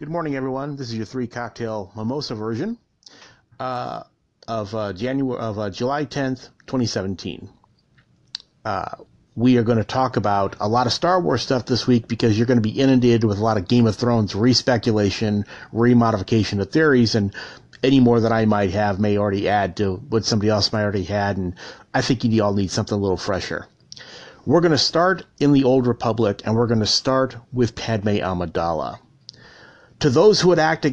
Good morning, everyone. This is your three-cocktail mimosa version of July 10th, 2017. We are going to talk about a lot of Star Wars stuff this week because you're going to be inundated with a lot of Game of Thrones re-speculation, re-modification of theories, and any more that I might have may already add to what somebody else might already had, and I think you all need something a little fresher. We're going to start in the Old Republic, and we're going to start with Padme Amidala. To those who would act as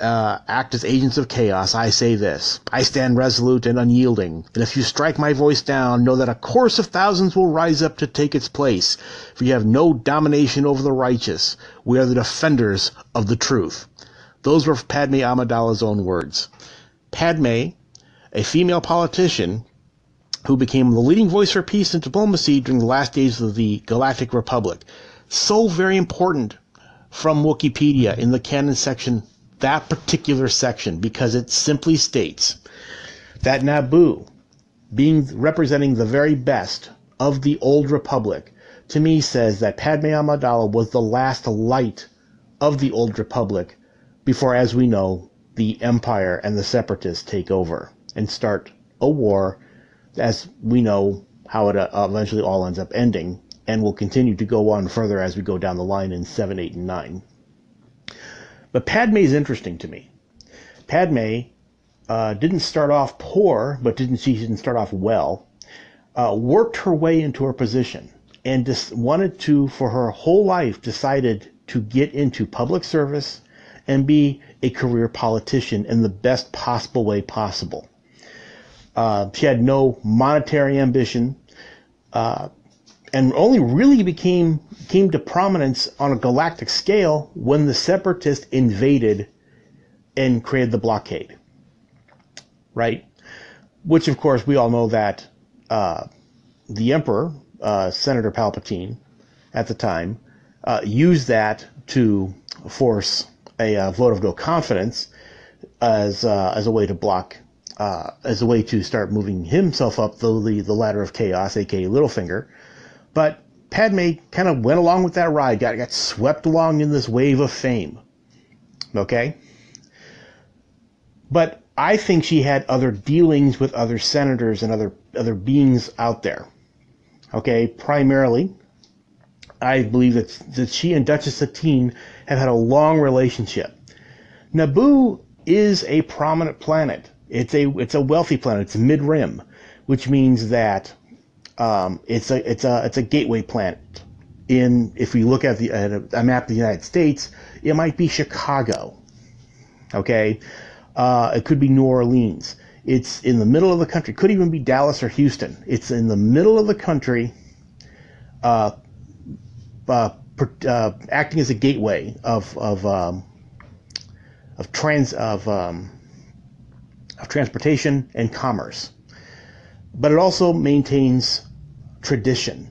agents of chaos, I say this. I stand resolute and unyielding, and if you strike my voice down, know that a chorus of thousands will rise up to take its place, for you have no domination over the righteous. We are the defenders of the truth. Those were Padme Amidala's own words. Padme, a female politician who became the leading voice for peace and diplomacy during the last days of the Galactic Republic. So very important. From Wikipedia in the canon section, that particular section, because it simply states that Naboo, representing the very best of the Old Republic, to me says that Padme Amidala was the last light of the Old Republic before, as we know, the Empire and the Separatists take over and start a war, as we know how it eventually all ends up ending, and will continue to go on further as we go down the line in 7, 8, and 9. But Padme is interesting to me. Padme didn't start off poor, but she didn't start off well. Worked her way into her position, and wanted to, for her whole life, decided to get into public service and be a career politician in the best possible way possible. She had no monetary ambition, and only really came to prominence on a galactic scale when the Separatists invaded and created the blockade, right? Which, of course, we all know that the Emperor, Senator Palpatine, at the time, used that to force a vote of no confidence as a way to start moving himself up the ladder of chaos, aka Littlefinger. But Padme kind of went along with that ride, got swept along in this wave of fame, okay? But I think she had other dealings with other senators and other beings out there, okay? Primarily, I believe that she and Duchess Satine have had a long relationship. Naboo is a prominent planet. It's a wealthy planet. It's mid-rim, which means that it's a gateway planet. If we look at a map of the United States, it might be Chicago. Okay, it could be New Orleans. It's in the middle of the country. Could even be Dallas or Houston. It's in the middle of the country, acting as a gateway of transportation and commerce. But it also maintains tradition.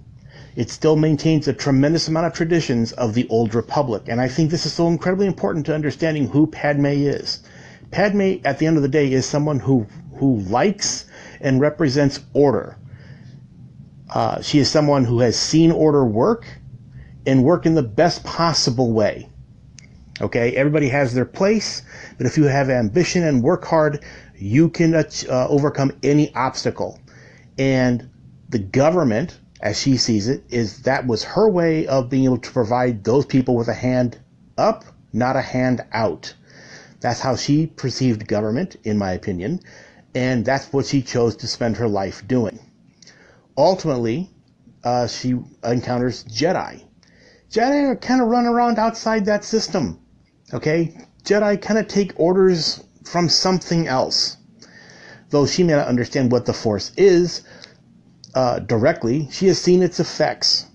It still maintains a tremendous amount of traditions of the Old Republic. And I think this is so incredibly important to understanding who Padme is. Padme, at the end of the day, is someone who likes and represents order. She is someone who has seen order work and work in the best possible way. Okay, everybody has their place, but if you have ambition and work hard, you can overcome any obstacle. And the government, as she sees it, was her way of being able to provide those people with a hand up, not a hand out. That's how she perceived government, in my opinion, and that's what she chose to spend her life doing. Ultimately, she encounters Jedi. Jedi are kind of run around outside that system, okay? Jedi kind of take orders from something else. Though she may not understand what the Force is directly, she has seen its effects.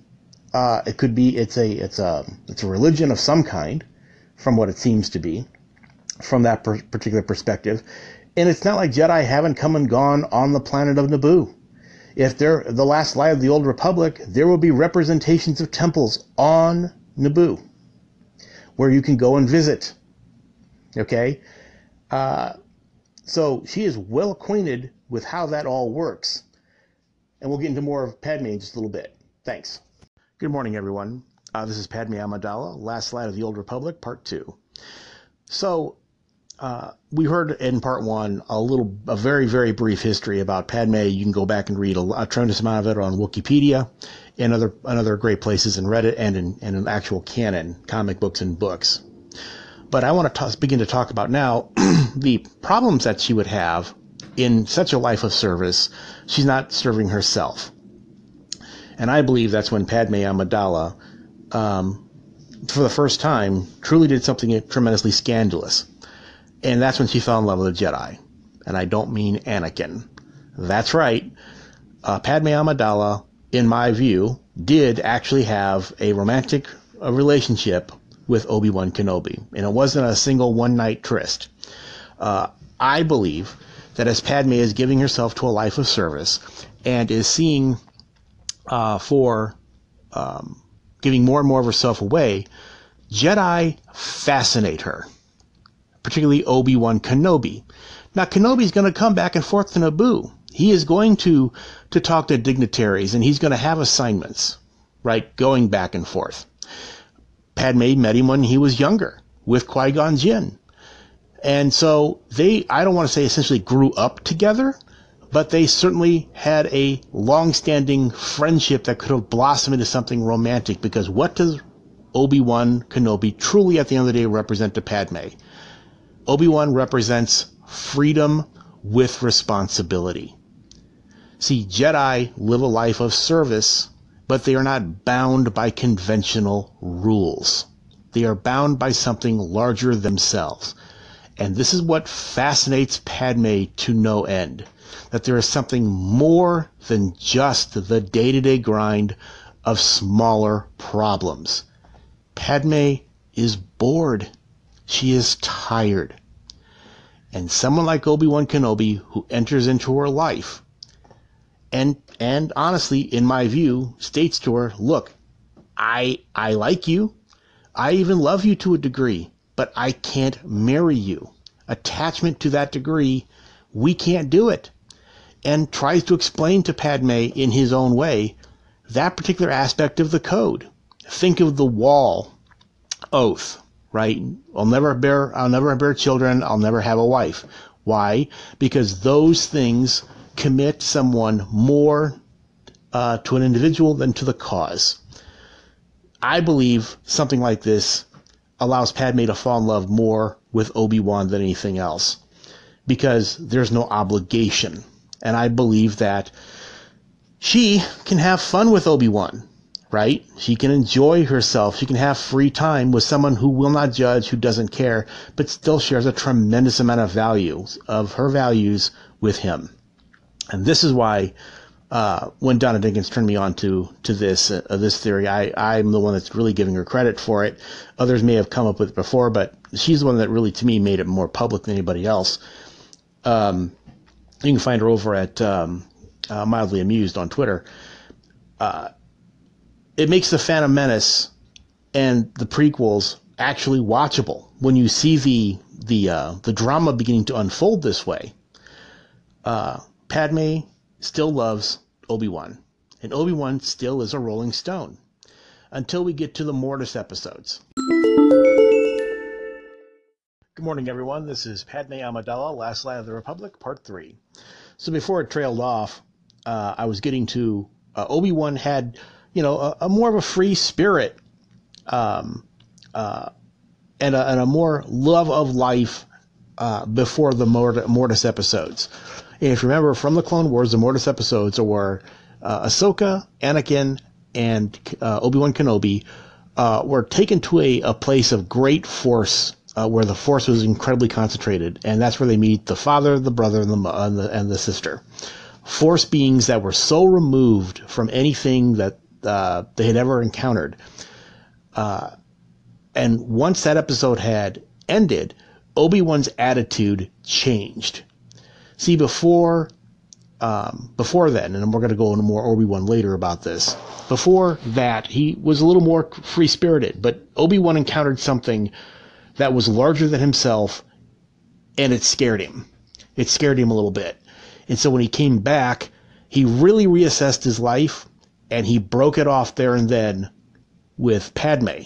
It could be it's a religion of some kind, from what it seems to be, from that particular perspective. And it's not like Jedi haven't come and gone on the planet of Naboo. If they're the last light of the Old Republic, there will be representations of temples on Naboo, where you can go and visit, okay? So she is well acquainted with how that all works. And we'll get into more of Padme in just a little bit. Thanks. Good morning, everyone. This is Padme Amidala, Last Light of the Old Republic, Part 2. So we heard in part one a very, very brief history about Padme. You can go back and read a tremendous amount of it on Wikipedia and other great places in Reddit and in actual canon, comic books and books. But I want to begin to talk about now the problems that she would have in such a life of service. She's not serving herself. And I believe that's when Padme Amidala, for the first time, truly did something tremendously scandalous. And that's when she fell in love with a Jedi. And I don't mean Anakin. That's right. Padme Amidala, in my view, did actually have a romantic relationship with Obi-Wan Kenobi. And it wasn't a single one-night tryst. I believe that as Padme is giving herself to a life of service and is seeing giving more and more of herself away, Jedi fascinate her, particularly Obi-Wan Kenobi. Now, Kenobi's going to come back and forth to Naboo. He is going to talk to dignitaries, and he's going to have assignments, right, going back and forth. Padme met him when he was younger with Qui-Gon Jinn. And so they, I don't want to say essentially grew up together, but they certainly had a long-standing friendship that could have blossomed into something romantic, because what does Obi-Wan Kenobi truly at the end of the day represent to Padme? Obi-Wan represents freedom with responsibility. See, Jedi live a life of service, but they are not bound by conventional rules. They are bound by something larger themselves. And this is what fascinates Padme to no end, that there is something more than just the day-to-day grind of smaller problems. Padme is bored. She is tired. And someone like Obi-Wan Kenobi, who enters into her life and honestly, in my view, states to her, look, I like you. I even love you to a degree, but I can't marry you. Attachment to that degree, we can't do it. And tries to explain to Padme in his own way that particular aspect of the code. Think of the wall oath, right? I'll never bear children. I'll never have a wife. Why? Because those things commit someone more to an individual than to the cause. I believe something like this allows Padme to fall in love more with Obi-Wan than anything else, because there's no obligation. And I believe that she can have fun with Obi-Wan, right? She can enjoy herself. She can have free time with someone who will not judge, who doesn't care, but still shares a tremendous amount of her values with him. And this is why when Donna Dickens turned me on to this theory, I'm the one that's really giving her credit for it. Others may have come up with it before, but she's the one that really, to me, made it more public than anybody else. You can find her over at Mildly Amused on Twitter. It makes The Phantom Menace and the prequels actually watchable when you see the drama beginning to unfold this way. Padme still loves Obi-Wan, and Obi-Wan still is a rolling stone until we get to the Mortis episodes. Good morning, everyone. This is Padme Amidala, Last Light of the Republic, Part 3. So before it trailed off, I was getting to Obi-Wan had, a more of a free spirit and a more love of life before the Mortis episodes. And if you remember from the Clone Wars, the Mortis episodes were Ahsoka, Anakin, and Obi-Wan Kenobi were taken to a place of great force, where the force was incredibly concentrated, and that's where they meet the father, the brother, and the sister. Force beings that were so removed from anything that they had ever encountered. And once that episode had ended, Obi-Wan's attitude changed. See, before then, and we're going to go into more Obi-Wan later about this, before that, he was a little more free-spirited, but Obi-Wan encountered something that was larger than himself, and it scared him. It scared him a little bit. And so when he came back, he really reassessed his life, and he broke it off there and then with Padme.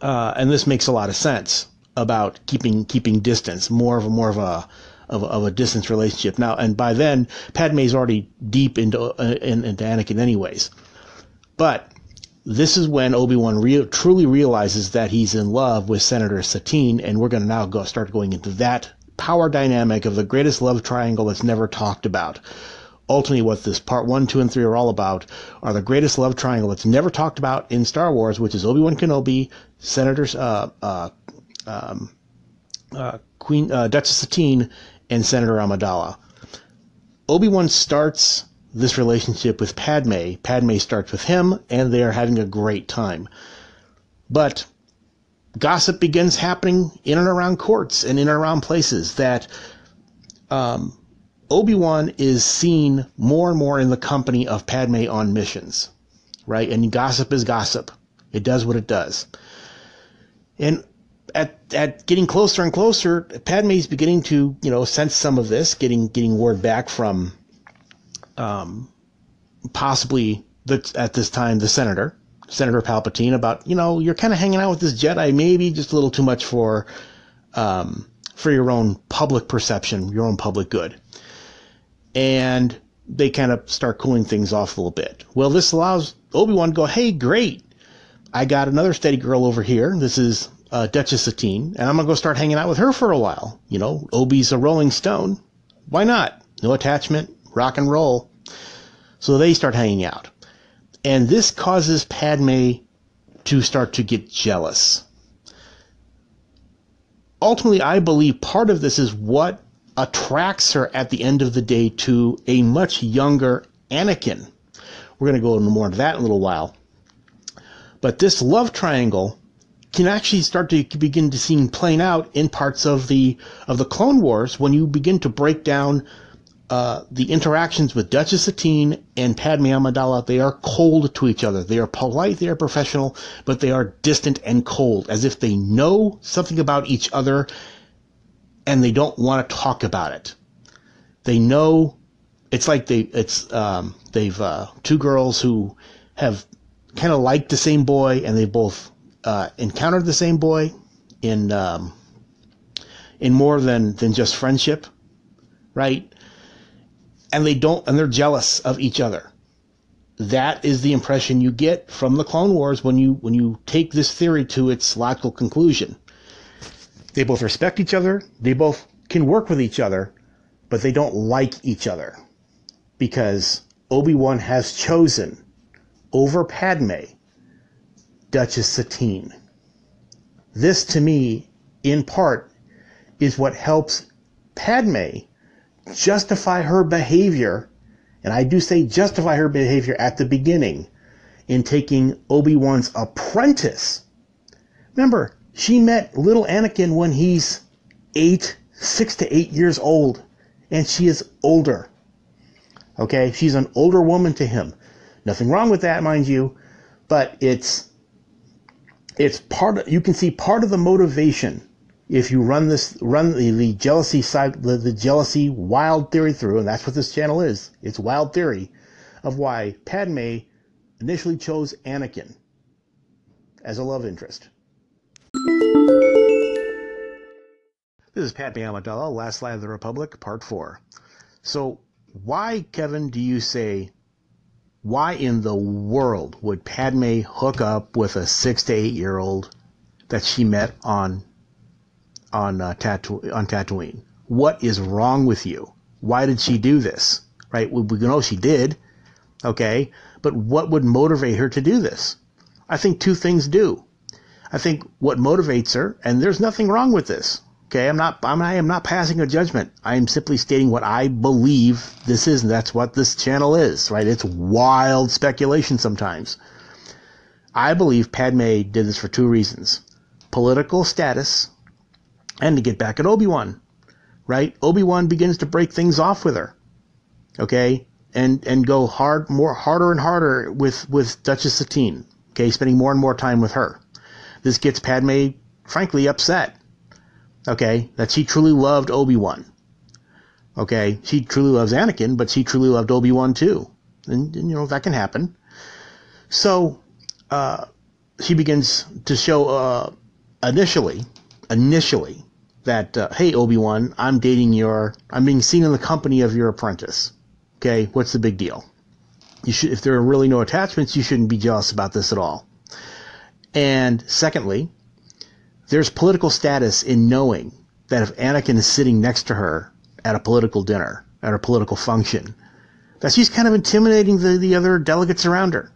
And this makes a lot of sense about keeping distance, more of a distance relationship now. And by then, Padme's already deep into Anakin, anyways. But this is when Obi-Wan truly realizes that he's in love with Senator Satine, and we're going to now start going into that power dynamic of the greatest love triangle that's never talked about. Ultimately, what this part 1, 2, and 3 are all about are the greatest love triangle that's never talked about in Star Wars, which is Obi-Wan Kenobi, Duchess Satine, and Senator Amidala. Obi-Wan starts this relationship with Padme. Padme starts with him, and they are having a great time. But gossip begins happening in and around courts and in and around places that Obi-Wan is seen more and more in the company of Padme on missions, right? And gossip is gossip. It does what it does. And at getting closer and closer, Padme's beginning to, sense some of this, getting word back from possibly at this time the Senator Palpatine about, you're kind of hanging out with this Jedi, maybe just a little too much for your own public perception, your own public good. And they kind of start cooling things off a little bit. Well, this allows Obi-Wan to go, hey, great, I got another steady girl over here. This is Duchess Satine, and I'm going to go start hanging out with her for a while. Obi's a rolling stone. Why not? No attachment, rock and roll. So they start hanging out. And this causes Padme to start to get jealous. Ultimately, I believe part of this is what attracts her at the end of the day to a much younger Anakin. We're going to go into more into that in a little while. But this love triangle can actually start to begin to seem playing out in parts of the Clone Wars when you begin to break down the interactions with Duchess Satine and Padme Amidala. They are cold to each other. They are polite, they are professional, but they are distant and cold, as if they know something about each other and they don't want to talk about it. They know it's like they've two girls who have kind of liked the same boy, and they both encountered the same boy in more than just friendship, right? And they're jealous of each other. That is the impression you get from the Clone Wars when you take this theory to its logical conclusion. They both respect each other, they both can work with each other, but they don't like each other, because Obi-Wan has chosen over Padme Duchess Satine. This, to me, in part, is what helps Padme justify her behavior, and I do say justify her behavior at the beginning, in taking Obi-Wan's apprentice. Remember, she met little Anakin when he's 6 to 8 years old, and she is older. Okay, she's an older woman to him. Nothing wrong with that, mind you, but it's part of, you can see part of the motivation if you run the jealousy side, the jealousy wild theory through, and that's what this channel is. It's wild theory of why Padme initially chose Anakin as a love interest. This is Padme Amidala, Last Light of the Republic, Part 4. So why, Kevin, do you say, why in the world would Padme hook up with a 6 to 8 year old that she met on Tatooine? What is wrong with you? Why did she do this? Right? We know she did, okay? But what would motivate her to do this? I think two things do. I think what motivates her, and there's nothing wrong with this, okay? I am not passing a judgment. I am simply stating what I believe this is, and that's what this channel is, right? It's wild speculation sometimes. I believe Padme did this for two reasons: political status, and to get back at Obi-Wan, right? Obi-Wan begins to break things off with her, okay? And go harder and harder with Duchess Satine, okay? Spending more and more time with her. This gets Padme, frankly, upset, okay? That she truly loved Obi-Wan, okay? She truly loves Anakin, but she truly loved Obi-Wan too. And that can happen. So she begins to show initially that, hey, Obi-Wan, I'm being seen in the company of your apprentice. Okay, what's the big deal? You should, if there are really no attachments, you shouldn't be jealous about this at all. And secondly, there's political status in knowing that if Anakin is sitting next to her at a political dinner, at a political function, that she's kind of intimidating the other delegates around her,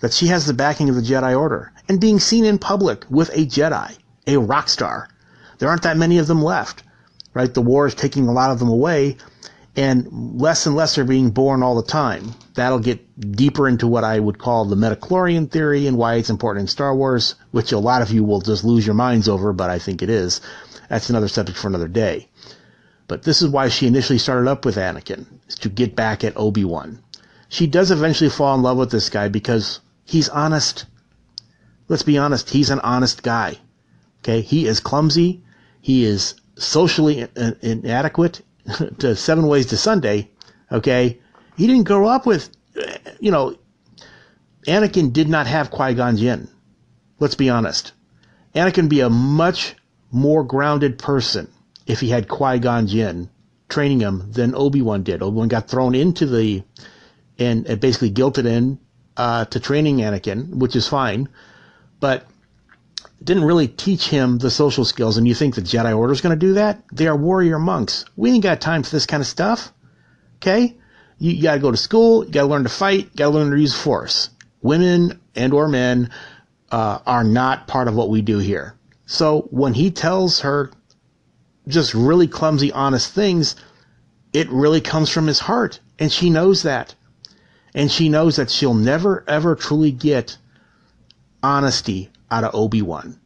that she has the backing of the Jedi Order, and being seen in public with a Jedi, a rock star. There aren't that many of them left, right? The war is taking a lot of them away, and less are being born all the time. That'll get deeper into what I would call the Midi-chlorian theory and why it's important in Star Wars, which a lot of you will just lose your minds over, but I think it is. That's another subject for another day. But this is why she initially started up with Anakin, is to get back at Obi-Wan. She does eventually fall in love with this guy because he's honest. Let's be honest, he's an honest guy. Okay, he is clumsy. He is socially inadequate to 7 ways to Sunday. Okay, he didn't grow up with, you know, Anakin did not have Qui-Gon Jinn. Let's be honest. Anakin would be a much more grounded person if he had Qui-Gon Jinn training him than Obi-Wan did. Obi-Wan got thrown into and basically guilted in to training Anakin, which is fine, but didn't really teach him the social skills. And you think the Jedi Order is going to do that? They are warrior monks. We ain't got time for this kind of stuff. Okay? You got to go to school. You got to learn to fight. You got to learn to use force. Women and or men are not part of what we do here. So when he tells her just really clumsy, honest things, it really comes from his heart. And she knows that. And she knows that she'll never, ever truly get honesty out of Obi-Wan.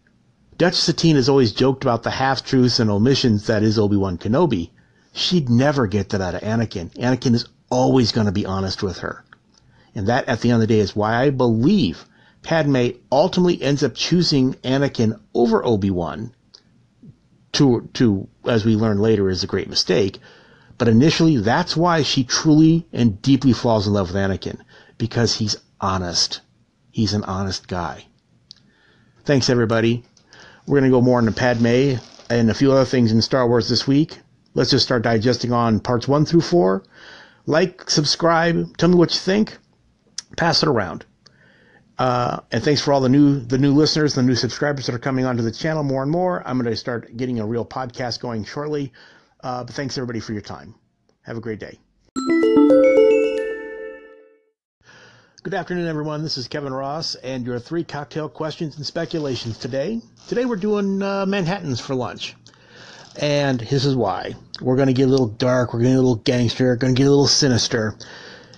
Duchess Satine has always joked about the half-truths and omissions that is Obi-Wan Kenobi. She'd never get that out of Anakin. Anakin is always going to be honest with her. And that, at the end of the day, is why I believe Padme ultimately ends up choosing Anakin over Obi-Wan, to, as we learn later, is a great mistake. But initially, that's why she truly and deeply falls in love with Anakin, because he's honest. He's an honest guy. Thanks, everybody. We're going to go more into Padme and a few other things in Star Wars this week. Let's just start digesting on parts 1 through 4. Like, subscribe, tell me what you think. Pass it around. And thanks for all the new listeners, the new subscribers that are coming onto the channel more and more. I'm going to start getting a real podcast going shortly. But thanks, everybody, for your time. Have a great day. Good afternoon, everyone. This is Kevin Ross and your 3 cocktail questions and speculations today. Today we're doing Manhattans for lunch. And this is why. We're going to get a little dark. We're going to get a little gangster. We're going to get a little sinister.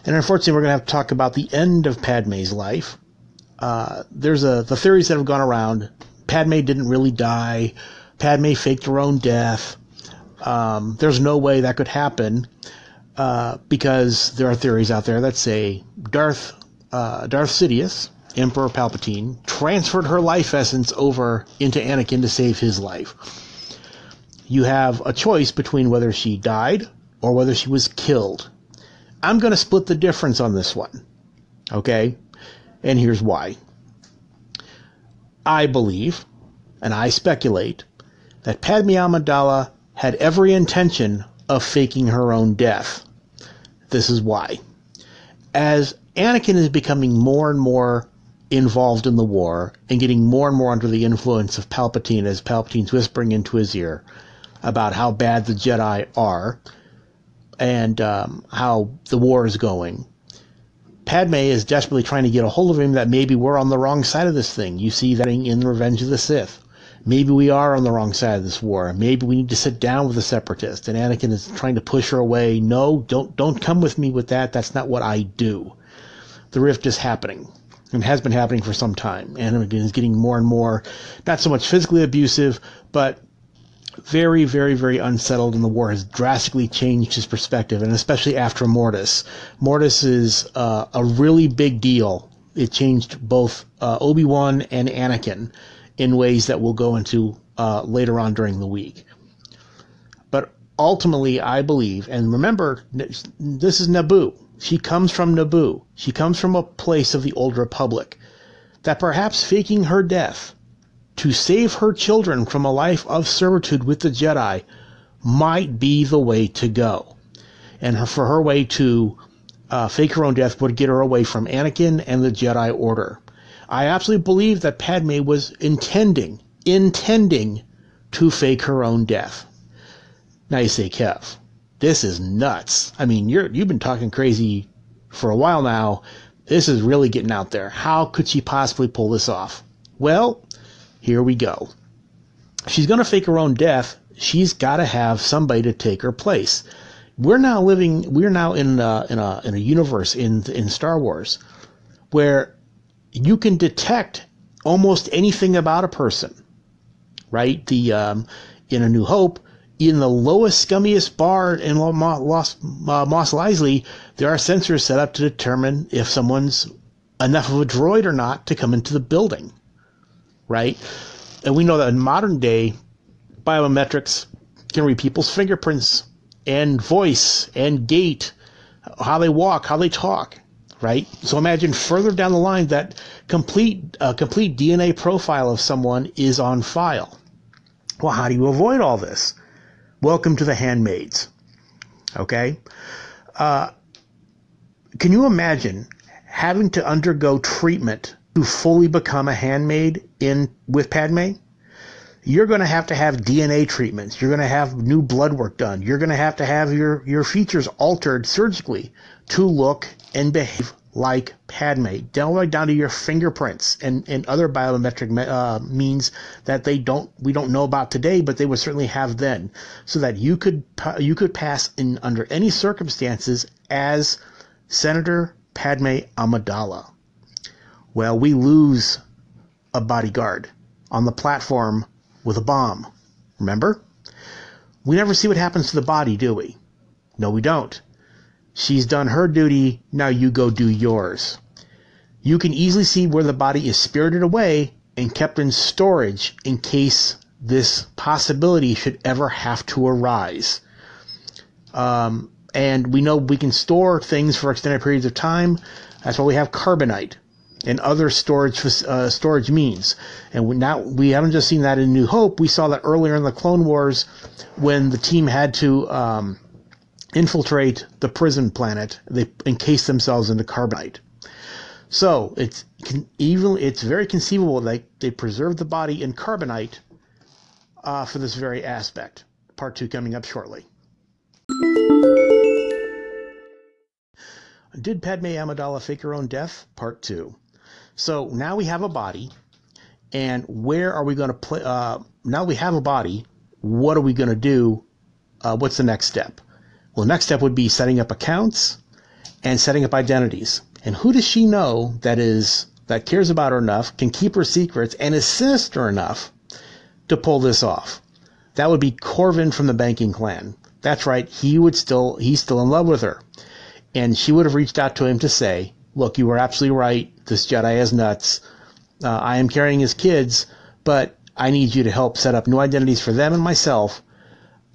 And unfortunately, we're going to have to talk about the end of Padme's life. The theories that have gone around. Padme didn't really die. Padme faked her own death. There's no way that could happen because there are theories out there that say Darth Sidious, Emperor Palpatine, transferred her life essence over into Anakin to save his life. You have a choice between whether she died or whether she was killed. I'm going to split the difference on this one, okay? And here's why. I believe, and I speculate, that Padme Amidala had every intention of faking her own death. This is why. As Anakin is becoming more and more involved in the war and getting more and more under the influence of Palpatine, as Palpatine's whispering into his ear about how bad the Jedi are and how the war is going. Padme is desperately trying to get a hold of him that maybe we're on the wrong side of this thing. You see that in Revenge of the Sith. Maybe we are on the wrong side of this war. Maybe we need to sit down with the Separatists. And Anakin is trying to push her away. No, don't come with me with that. That's not what I do. The rift is happening and has been happening for some time. Anakin is getting more and more, not so much physically abusive, but very, very, very unsettled. And the war has drastically changed his perspective, and especially after Mortis. Mortis is a really big deal. It changed both Obi-Wan and Anakin in ways that we'll go into later on during the week. But ultimately, I believe, and remember, this is Naboo. She comes from Naboo. She comes from a place of the Old Republic. that perhaps faking her death to save her children from a life of servitude with the Jedi might be the way to go. And for her way to fake her own death would get her away from Anakin and the Jedi Order. I absolutely believe that Padme was intending to fake her own death. Now you say, Kev, this is nuts. I mean, you've been talking crazy for a while now. This is really getting out there. How could she possibly pull this off? Well, here we go. If she's going to fake her own death, she's got to have somebody to take her place. We're now in a universe in Star Wars where you can detect almost anything about a person, right? In A New Hope, in the lowest, scummiest bar in Mos Eisley, there are sensors set up to determine if someone's enough of a droid or not to come into the building, right? And we know that in modern day, biometrics can read people's fingerprints and voice and gait, how they walk, how they talk, right? So imagine further down the line that complete DNA profile of someone is on file. Well, how do you avoid all this? Welcome to the handmaids, okay? Can you imagine having to undergo treatment to fully become a handmaid with Padme? You're going to have DNA treatments. You're going to have new blood work done. You're going to have your features altered surgically to look and behave like Padme, down to your fingerprints and other biometric means that we don't know about today, but they would certainly have then, so that you could pass in under any circumstances as Senator Padme Amidala. Well, we lose a bodyguard on the platform with a bomb. Remember? We never see what happens to the body, do we? No, we don't. She's done her duty, now you go do yours. You can easily see where the body is spirited away and kept in storage in case this possibility should ever have to arise. And we know we can store things for extended periods of time. That's why we have carbonite and other storage means. And now we haven't just seen that in New Hope. We saw that earlier in the Clone Wars when the team had to infiltrate the prison planet. They encase themselves into carbonite. So it's very conceivable that they preserve the body in carbonite for this very aspect. Part 2 coming up shortly. Did Padme Amidala fake her own death? Part 2. So now we have a body, and where are we going to play? Now we have a body, what are we going to do? What's the next step? Well, next step would be setting up accounts and setting up identities. And who does she know that cares about her enough, can keep her secrets, and is sinister enough to pull this off? That would be Corvin from the banking clan. That's right, he's still in love with her. And she would have reached out to him to say, look, you were absolutely right. This Jedi is nuts. I am carrying his kids, but I need you to help set up new identities for them and myself.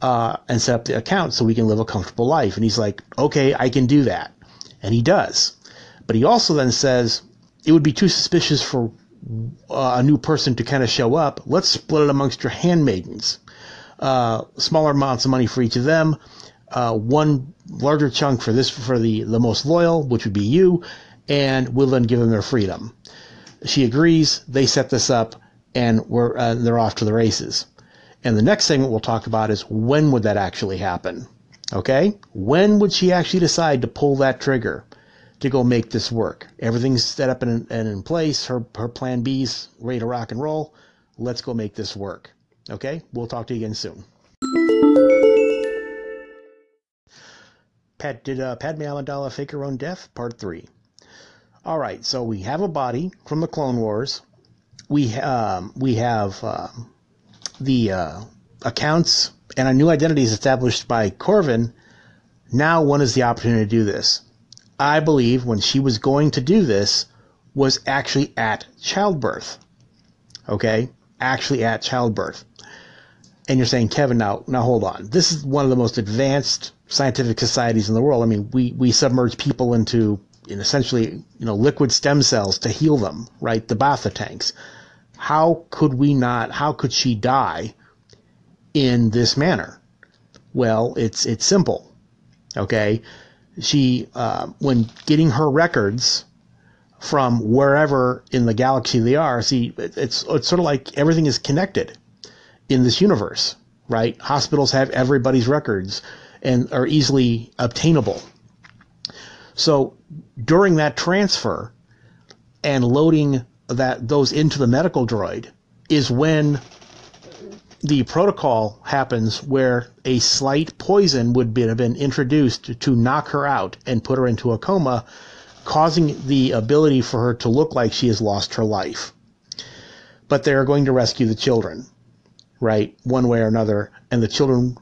And set up the account so we can live a comfortable life. And he's like, okay, I can do that. And he does. But he also then says, it would be too suspicious for a new person to kind of show up. Let's split it amongst your handmaidens. Smaller amounts of money for each of them. One larger chunk for the most loyal, which would be you. And we'll then give them their freedom. She agrees. They set this up. And they're off to the races. And the next segment we'll talk about is when would that actually happen, okay? When would she actually decide to pull that trigger to go make this work? Everything's set up and in place. Her plan B's ready to rock and roll. Let's go make this work, okay? We'll talk to you again soon. Did Padme Amidala fake her own death? Part 3. All right, so we have a body from the Clone Wars. We have the accounts and a new identity is established by Corvin. Now one is the opportunity to do this. I believe when she was going to do this was actually at childbirth. Okay? Actually at childbirth. And you're saying, Kevin, now hold on. This is one of the most advanced scientific societies in the world. I mean, we submerge people into in essentially, liquid stem cells to heal them, right? The Ba'atha tanks. How could she die in this manner? Well, it's simple. Okay. She, when getting her records from wherever in the galaxy they are, see, it's sort of like everything is connected in this universe, right? Hospitals have everybody's records and are easily obtainable. So during that transfer and loading those into the medical droid is when the protocol happens, where a slight poison would have been introduced to knock her out and put her into a coma, causing the ability for her to look like she has lost her life. But they are going to rescue the children, right, one way or another, and the children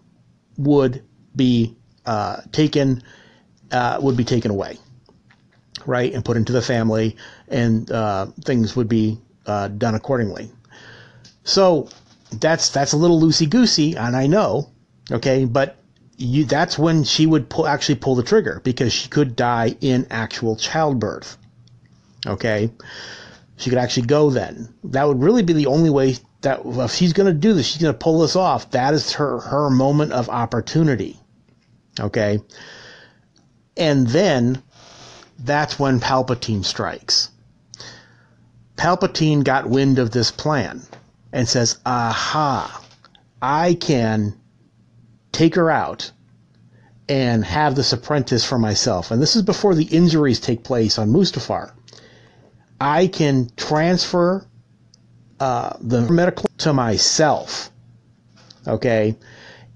would be taken away, right, and put into the family, and things would be done accordingly. So that's a little loosey-goosey, and I know, okay, but that's when she would actually pull the trigger, because she could die in actual childbirth, okay? She could actually go then. That would really be the only way that, if she's going to do this, she's going to pull this off. That is her moment of opportunity, okay? And then that's when Palpatine strikes. Palpatine got wind of this plan and says, aha, I can take her out and have this apprentice for myself. And this is before the injuries take place on Mustafar. I can transfer the medical to myself, okay?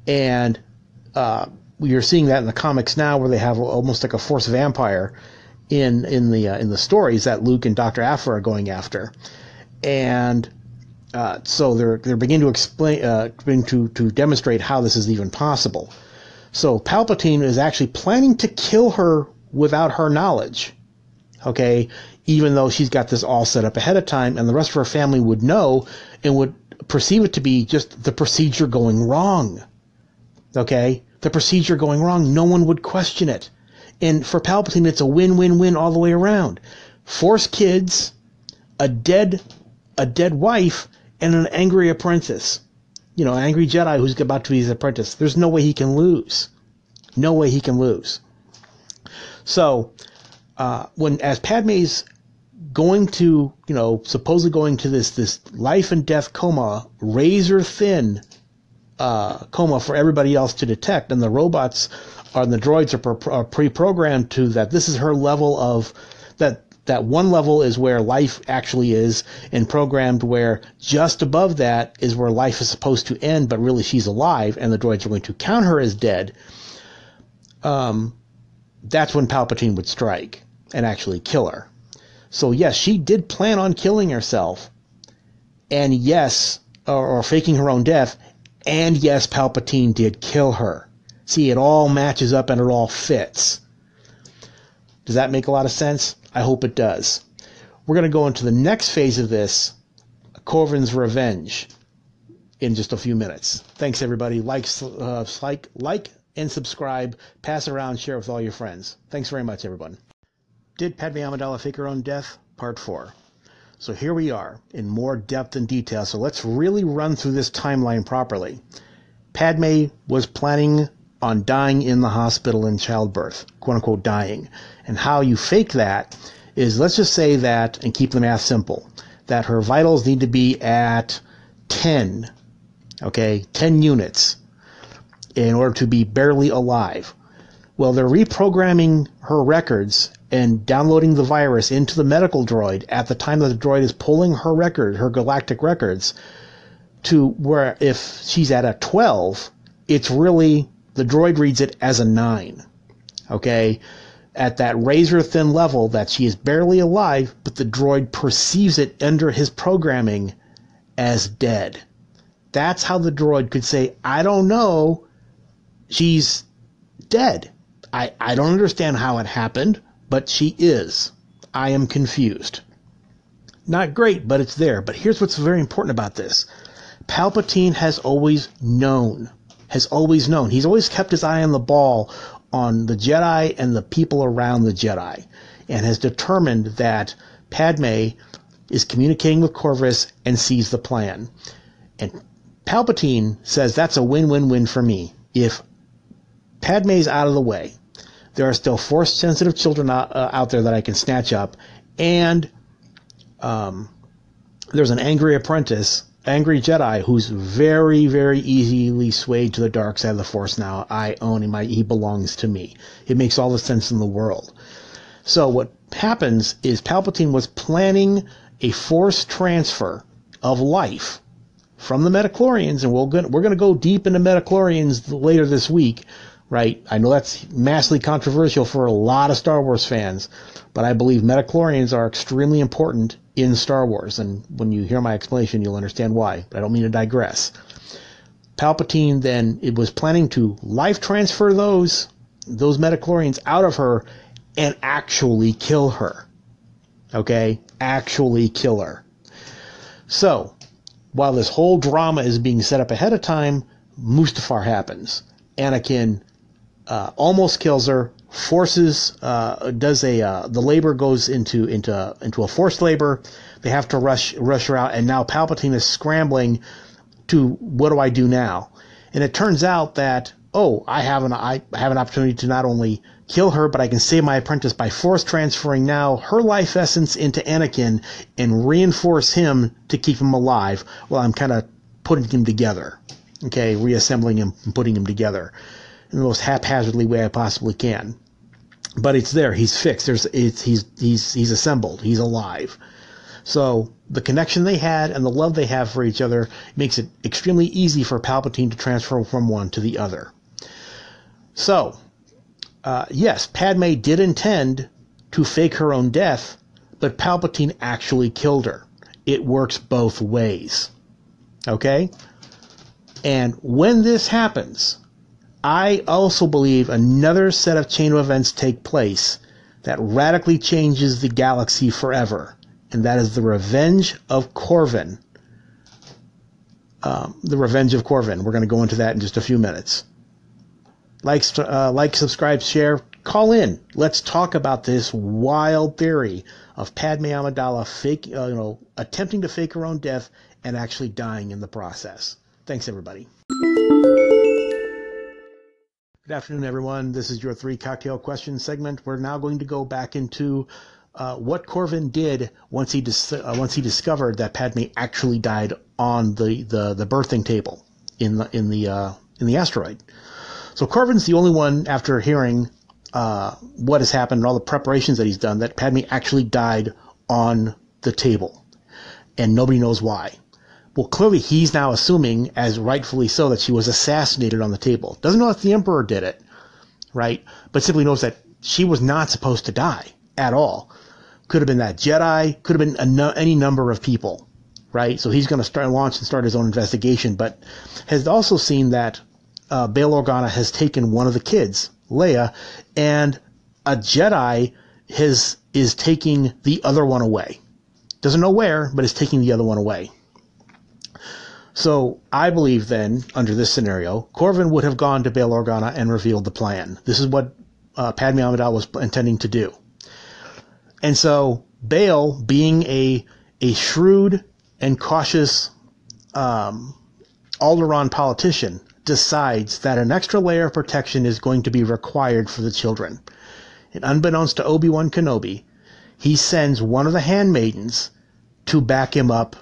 And you're seeing that in the comics now, where they have almost like a Force vampire in the stories that Luke and Dr. Aphra are going after. And so they're beginning to explain, to demonstrate how this is even possible. So Palpatine is actually planning to kill her without her knowledge, okay? Even though she's got this all set up ahead of time, and the rest of her family would know and would perceive it to be just the procedure going wrong, okay? The procedure going wrong. No one would question it. And for Palpatine, it's a win-win-win all the way around. Force kids, a dead wife, and an angry apprentice. An angry Jedi who's about to be his apprentice. There's no way he can lose. No way he can lose. So, as Padme's going to, supposedly going to this life and death coma, razor thin coma for everybody else to detect, and the robots and the droids are pre-programmed to that. This is her level of that. That one level is where life actually is, and programmed where just above that is where life is supposed to end, but really she's alive, and the droids are going to count her as dead. That's when Palpatine would strike and actually kill her. So yes, she did plan on killing herself, and yes, or faking her own death, and yes, Palpatine did kill her. See, it all matches up and it all fits. Does that make a lot of sense? I hope it does. We're going to go into the next phase of this, Corvin's revenge, in just a few minutes. Thanks, everybody. Like and subscribe. Pass around, share with all your friends. Thanks very much, everyone. Did Padme Amidala fake her own death? Part 4. So here we are in more depth and detail. So let's really run through this timeline properly. Padme was planning on dying in the hospital in childbirth, quote-unquote dying. And how you fake that is, let's just say that, and keep the math simple, that her vitals need to be at 10, okay, 10 units, in order to be barely alive. Well, they're reprogramming her records and downloading the virus into the medical droid at the time that the droid is pulling her record, her galactic records, to where if she's at a 12, it's really... the droid reads it as a 9, okay? At that razor-thin level that she is barely alive, but the droid perceives it under his programming as dead. That's how the droid could say, I don't know, she's dead. I don't understand how it happened, but she is. I am confused. Not great, but it's there. But here's what's very important about this. Palpatine has always known. He's always kept his eye on the ball on the Jedi and the people around the Jedi. and has determined that Padme is communicating with Corvus and sees the plan. And Palpatine says that's a win-win-win for me. If Padme's out of the way, there are still Force-sensitive children out there that I can snatch up, and there's an angry Jedi who's very, very easily swayed to the dark side of the Force now. I own him. He belongs to me. It makes all the sense in the world. So what happens is Palpatine was planning a Force transfer of life from the Midi-chlorians, and we're going to go deep into Midi-chlorians later this week, right? I know that's massively controversial for a lot of Star Wars fans, but I believe Midi-chlorians are extremely important in Star Wars, and when you hear my explanation, you'll understand why, but I don't mean to digress. Palpatine then was planning to life transfer those Midi-chlorians out of her and actually kill her. Okay? Actually kill her. So, while this whole drama is being set up ahead of time, Mustafar happens. Anakin almost kills her, the labor goes into a forced labor. They have to rush her out, and now Palpatine is scrambling to what do I do now? And it turns out that I have an opportunity to not only kill her, but I can save my apprentice by force transferring now her life essence into Anakin and reinforce him to keep him alive while I'm kind of putting him together, okay, reassembling him and putting him together in the most haphazardly way I possibly can. But it's there. He's fixed. He's assembled. He's alive. So the connection they had and the love they have for each other makes it extremely easy for Palpatine to transfer from one to the other. So, yes, Padme did intend to fake her own death, but Palpatine actually killed her. It works both ways. Okay? And when this happens, I also believe another set of chain of events take place that radically changes the galaxy forever, and that is the revenge of Corvin. We're going to go into that in just a few minutes. Like, subscribe, share, call in. Let's talk about this wild theory of Padme Amidala attempting to fake her own death and actually dying in the process. Thanks, everybody. Good afternoon, everyone. This is your three cocktail question segment. We're now going to go back into what Corvin did once he discovered that Padme actually died on the birthing table in the asteroid. So Corvin's the only one, after hearing what has happened and all the preparations that he's done, that Padme actually died on the table, and nobody knows why. Well, clearly he's now assuming, as rightfully so, that she was assassinated on the table. Doesn't know if the Emperor did it, right? But simply knows that she was not supposed to die at all. Could have been that Jedi, could have been any number of people, right? So he's going to launch and start his own investigation, but has also seen that Bail Organa has taken one of the kids, Leia, and a Jedi is taking the other one away. Doesn't know where, but is taking the other one away. So I believe then, under this scenario, Corvin would have gone to Bail Organa and revealed the plan. This is what Padme Amidala was intending to do. And so Bail, being a shrewd and cautious Alderaan politician, decides that an extra layer of protection is going to be required for the children. And unbeknownst to Obi-Wan Kenobi, he sends one of the handmaidens to back him up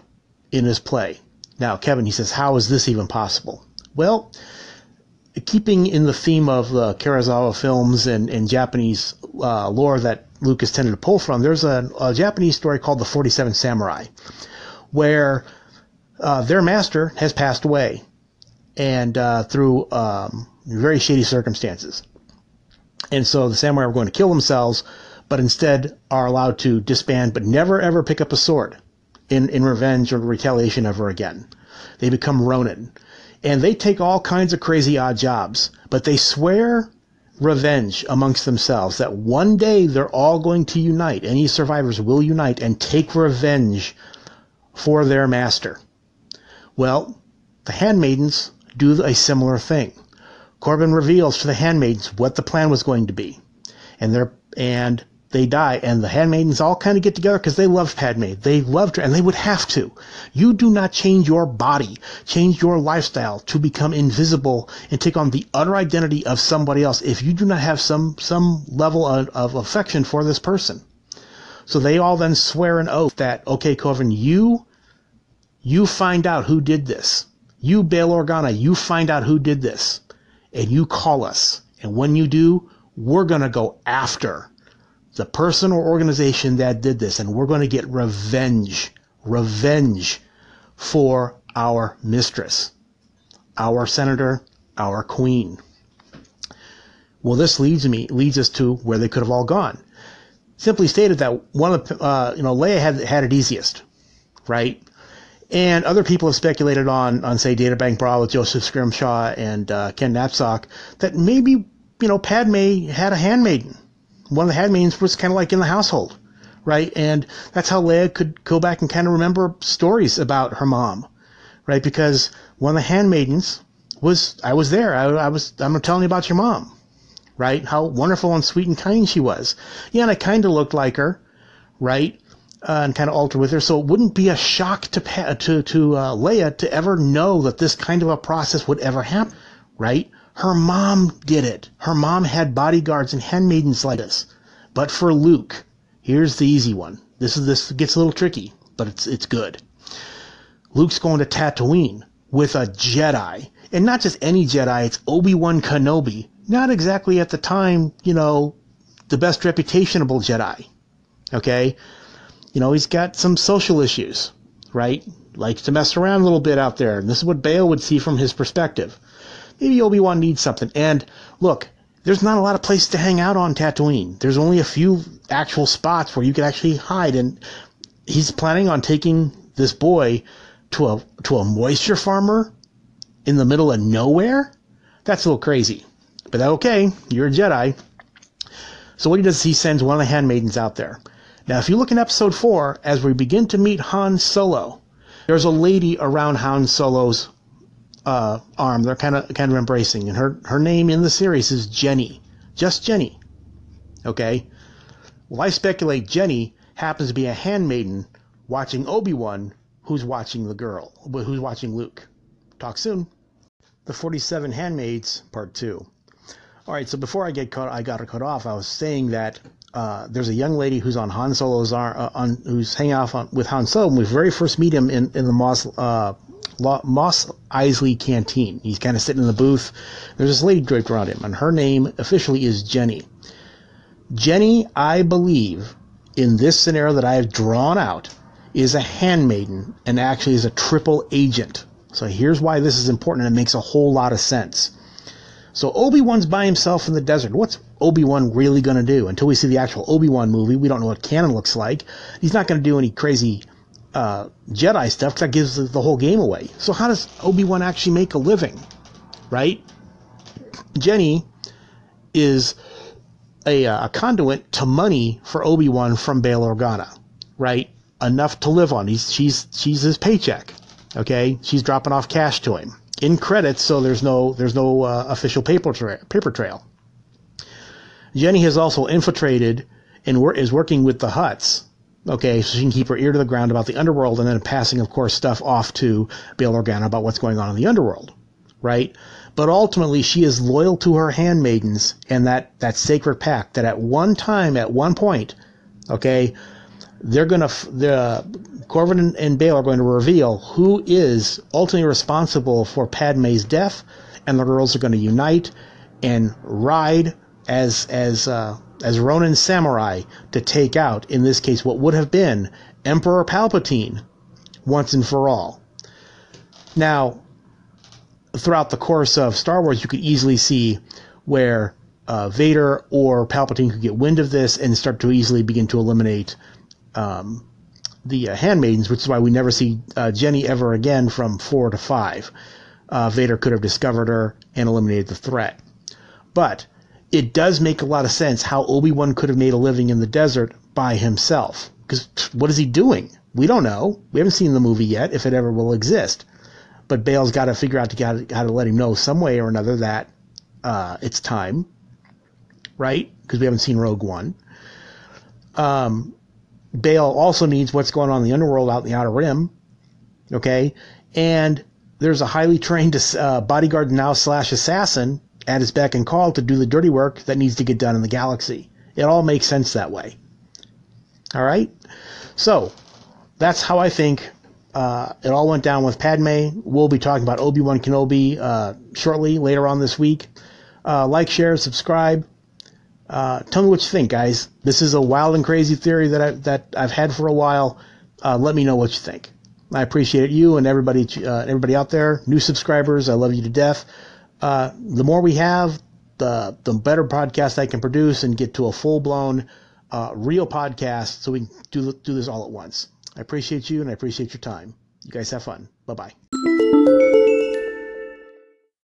in his play. Now, Kevin, he says, how is this even possible? Well, keeping in the theme of the Kurosawa films and Japanese lore that Lucas tended to pull from, there's a Japanese story called The 47 Samurai, where their master has passed away, and through very shady circumstances. And so the samurai are going to kill themselves, but instead are allowed to disband, but never, ever pick up a sword in revenge or retaliation ever again. They become Ronin. And they take all kinds of crazy odd jobs, but they swear revenge amongst themselves that one day they're all going to unite. Any survivors will unite and take revenge for their master. Well, the handmaidens do a similar thing. Corvin reveals to the handmaidens what the plan was going to be. And they die, and the handmaidens all kind of get together because they love Padme. They loved her, and they would have to. You do not change your body, change your lifestyle to become invisible and take on the utter identity of somebody else if you do not have some level of affection for this person. So they all then swear an oath that, okay, Corvin, you find out who did this. You, Bail Organa, you find out who did this, and you call us. And when you do, we're going to go after the person or organization that did this, and we're going to get revenge for our mistress, our senator, our queen. Well, this leads us to where they could have all gone. Simply stated that one of the, Leia had it easiest, right? And other people have speculated on say, Databank Bra with Joseph Scrimshaw and Ken Napsok that maybe, Padme had a handmaiden. One of the handmaidens was kind of like in the household, right? And that's how Leia could go back and kind of remember stories about her mom, right? Because one of the handmaidens was, I was there. I'm telling you about your mom, right? How wonderful and sweet and kind she was. Yeah, and I kind of looked like her, right? And kind of altered with her. So it wouldn't be a shock to Leia to ever know that this kind of a process would ever happen, right? Her mom did it. Her mom had bodyguards and handmaidens like this. But for Luke, here's the easy one. This gets a little tricky, but it's good. Luke's going to Tatooine with a Jedi. And not just any Jedi, it's Obi-Wan Kenobi. Not exactly at the time, the best reputationable Jedi. Okay? He's got some social issues, right? Likes to mess around a little bit out there. And this is what Bail would see from his perspective. Maybe Obi-Wan needs something. And look, there's not a lot of places to hang out on Tatooine. There's only a few actual spots where you can actually hide. And he's planning on taking this boy to a moisture farmer in the middle of nowhere? That's a little crazy. But okay, you're a Jedi. So what he does is he sends one of the handmaidens out there. Now, if you look in Episode 4, as we begin to meet Han Solo, there's a lady around Han Solo's arm. They're kind of embracing, and her name in the series is Jenny, just Jenny. Okay, well, I speculate Jenny happens to be a handmaiden watching Obi-Wan, who's watching the girl, who's watching Luke. Talk soon. The 47 Handmaids, Part 2. All right, so before I got cut off. I was saying that there's a young lady who's on Han Solo's arm, who's hanging out with Han Solo when we very first meet him in the Mos Eisley canteen. He's kind of sitting in the booth. There's this lady draped around him, and her name officially is Jenny. Jenny, I believe, in this scenario that I have drawn out, is a handmaiden and actually is a triple agent. So here's why this is important, and it makes a whole lot of sense. So Obi-Wan's by himself in the desert. What's Obi-Wan really going to do? Until we see the actual Obi-Wan movie, we don't know what canon looks like. He's not going to do any crazy Jedi stuff, because that gives the whole game away. So how does Obi-Wan actually make a living, right? Jenny is a conduit to money for Obi-Wan from Bail Organa, right? Enough to live on. She's his paycheck, okay? She's dropping off cash to him in credits, so there's no official paper trail. Jenny has also infiltrated and is working with the Hutts. Okay, so she can keep her ear to the ground about the underworld, and then passing, of course, stuff off to Bail Organa about what's going on in the underworld, right? But ultimately, she is loyal to her handmaidens and that sacred pact that at one point, okay, they're going to, Corvin and Bail are going to reveal who is ultimately responsible for Padme's death, and the girls are going to unite and ride as Ronin samurai to take out, in this case, what would have been Emperor Palpatine once and for all. Now, throughout the course of Star Wars, you could easily see where Vader or Palpatine could get wind of this and start to easily begin to eliminate the handmaidens, which is why we never see Jenny ever again from 4 to 5. Vader could have discovered her and eliminated the threat. But it does make a lot of sense how Obi-Wan could have made a living in the desert by himself. Because what is he doing? We don't know. We haven't seen the movie yet, if it ever will exist. But Bail's got to figure out how to let him know some way or another that it's time, right? Because we haven't seen Rogue One. Bail also needs what's going on in the underworld out in the Outer Rim. Okay? And there's a highly trained bodyguard now / assassin at his beck and call to do the dirty work that needs to get done in the galaxy. It all makes sense that way. All right? So, that's how I think it all went down with Padme. We'll be talking about Obi-Wan Kenobi shortly, later on this week. Like, share, subscribe. Tell me what you think, guys. This is a wild and crazy theory that I've had for a while. Let me know what you think. I appreciate you and everybody out there. New subscribers, I love you to death. The more we have, the better podcast I can produce and get to a full-blown, real podcast so we can do this all at once. I appreciate you and I appreciate your time. You guys have fun. Bye-bye.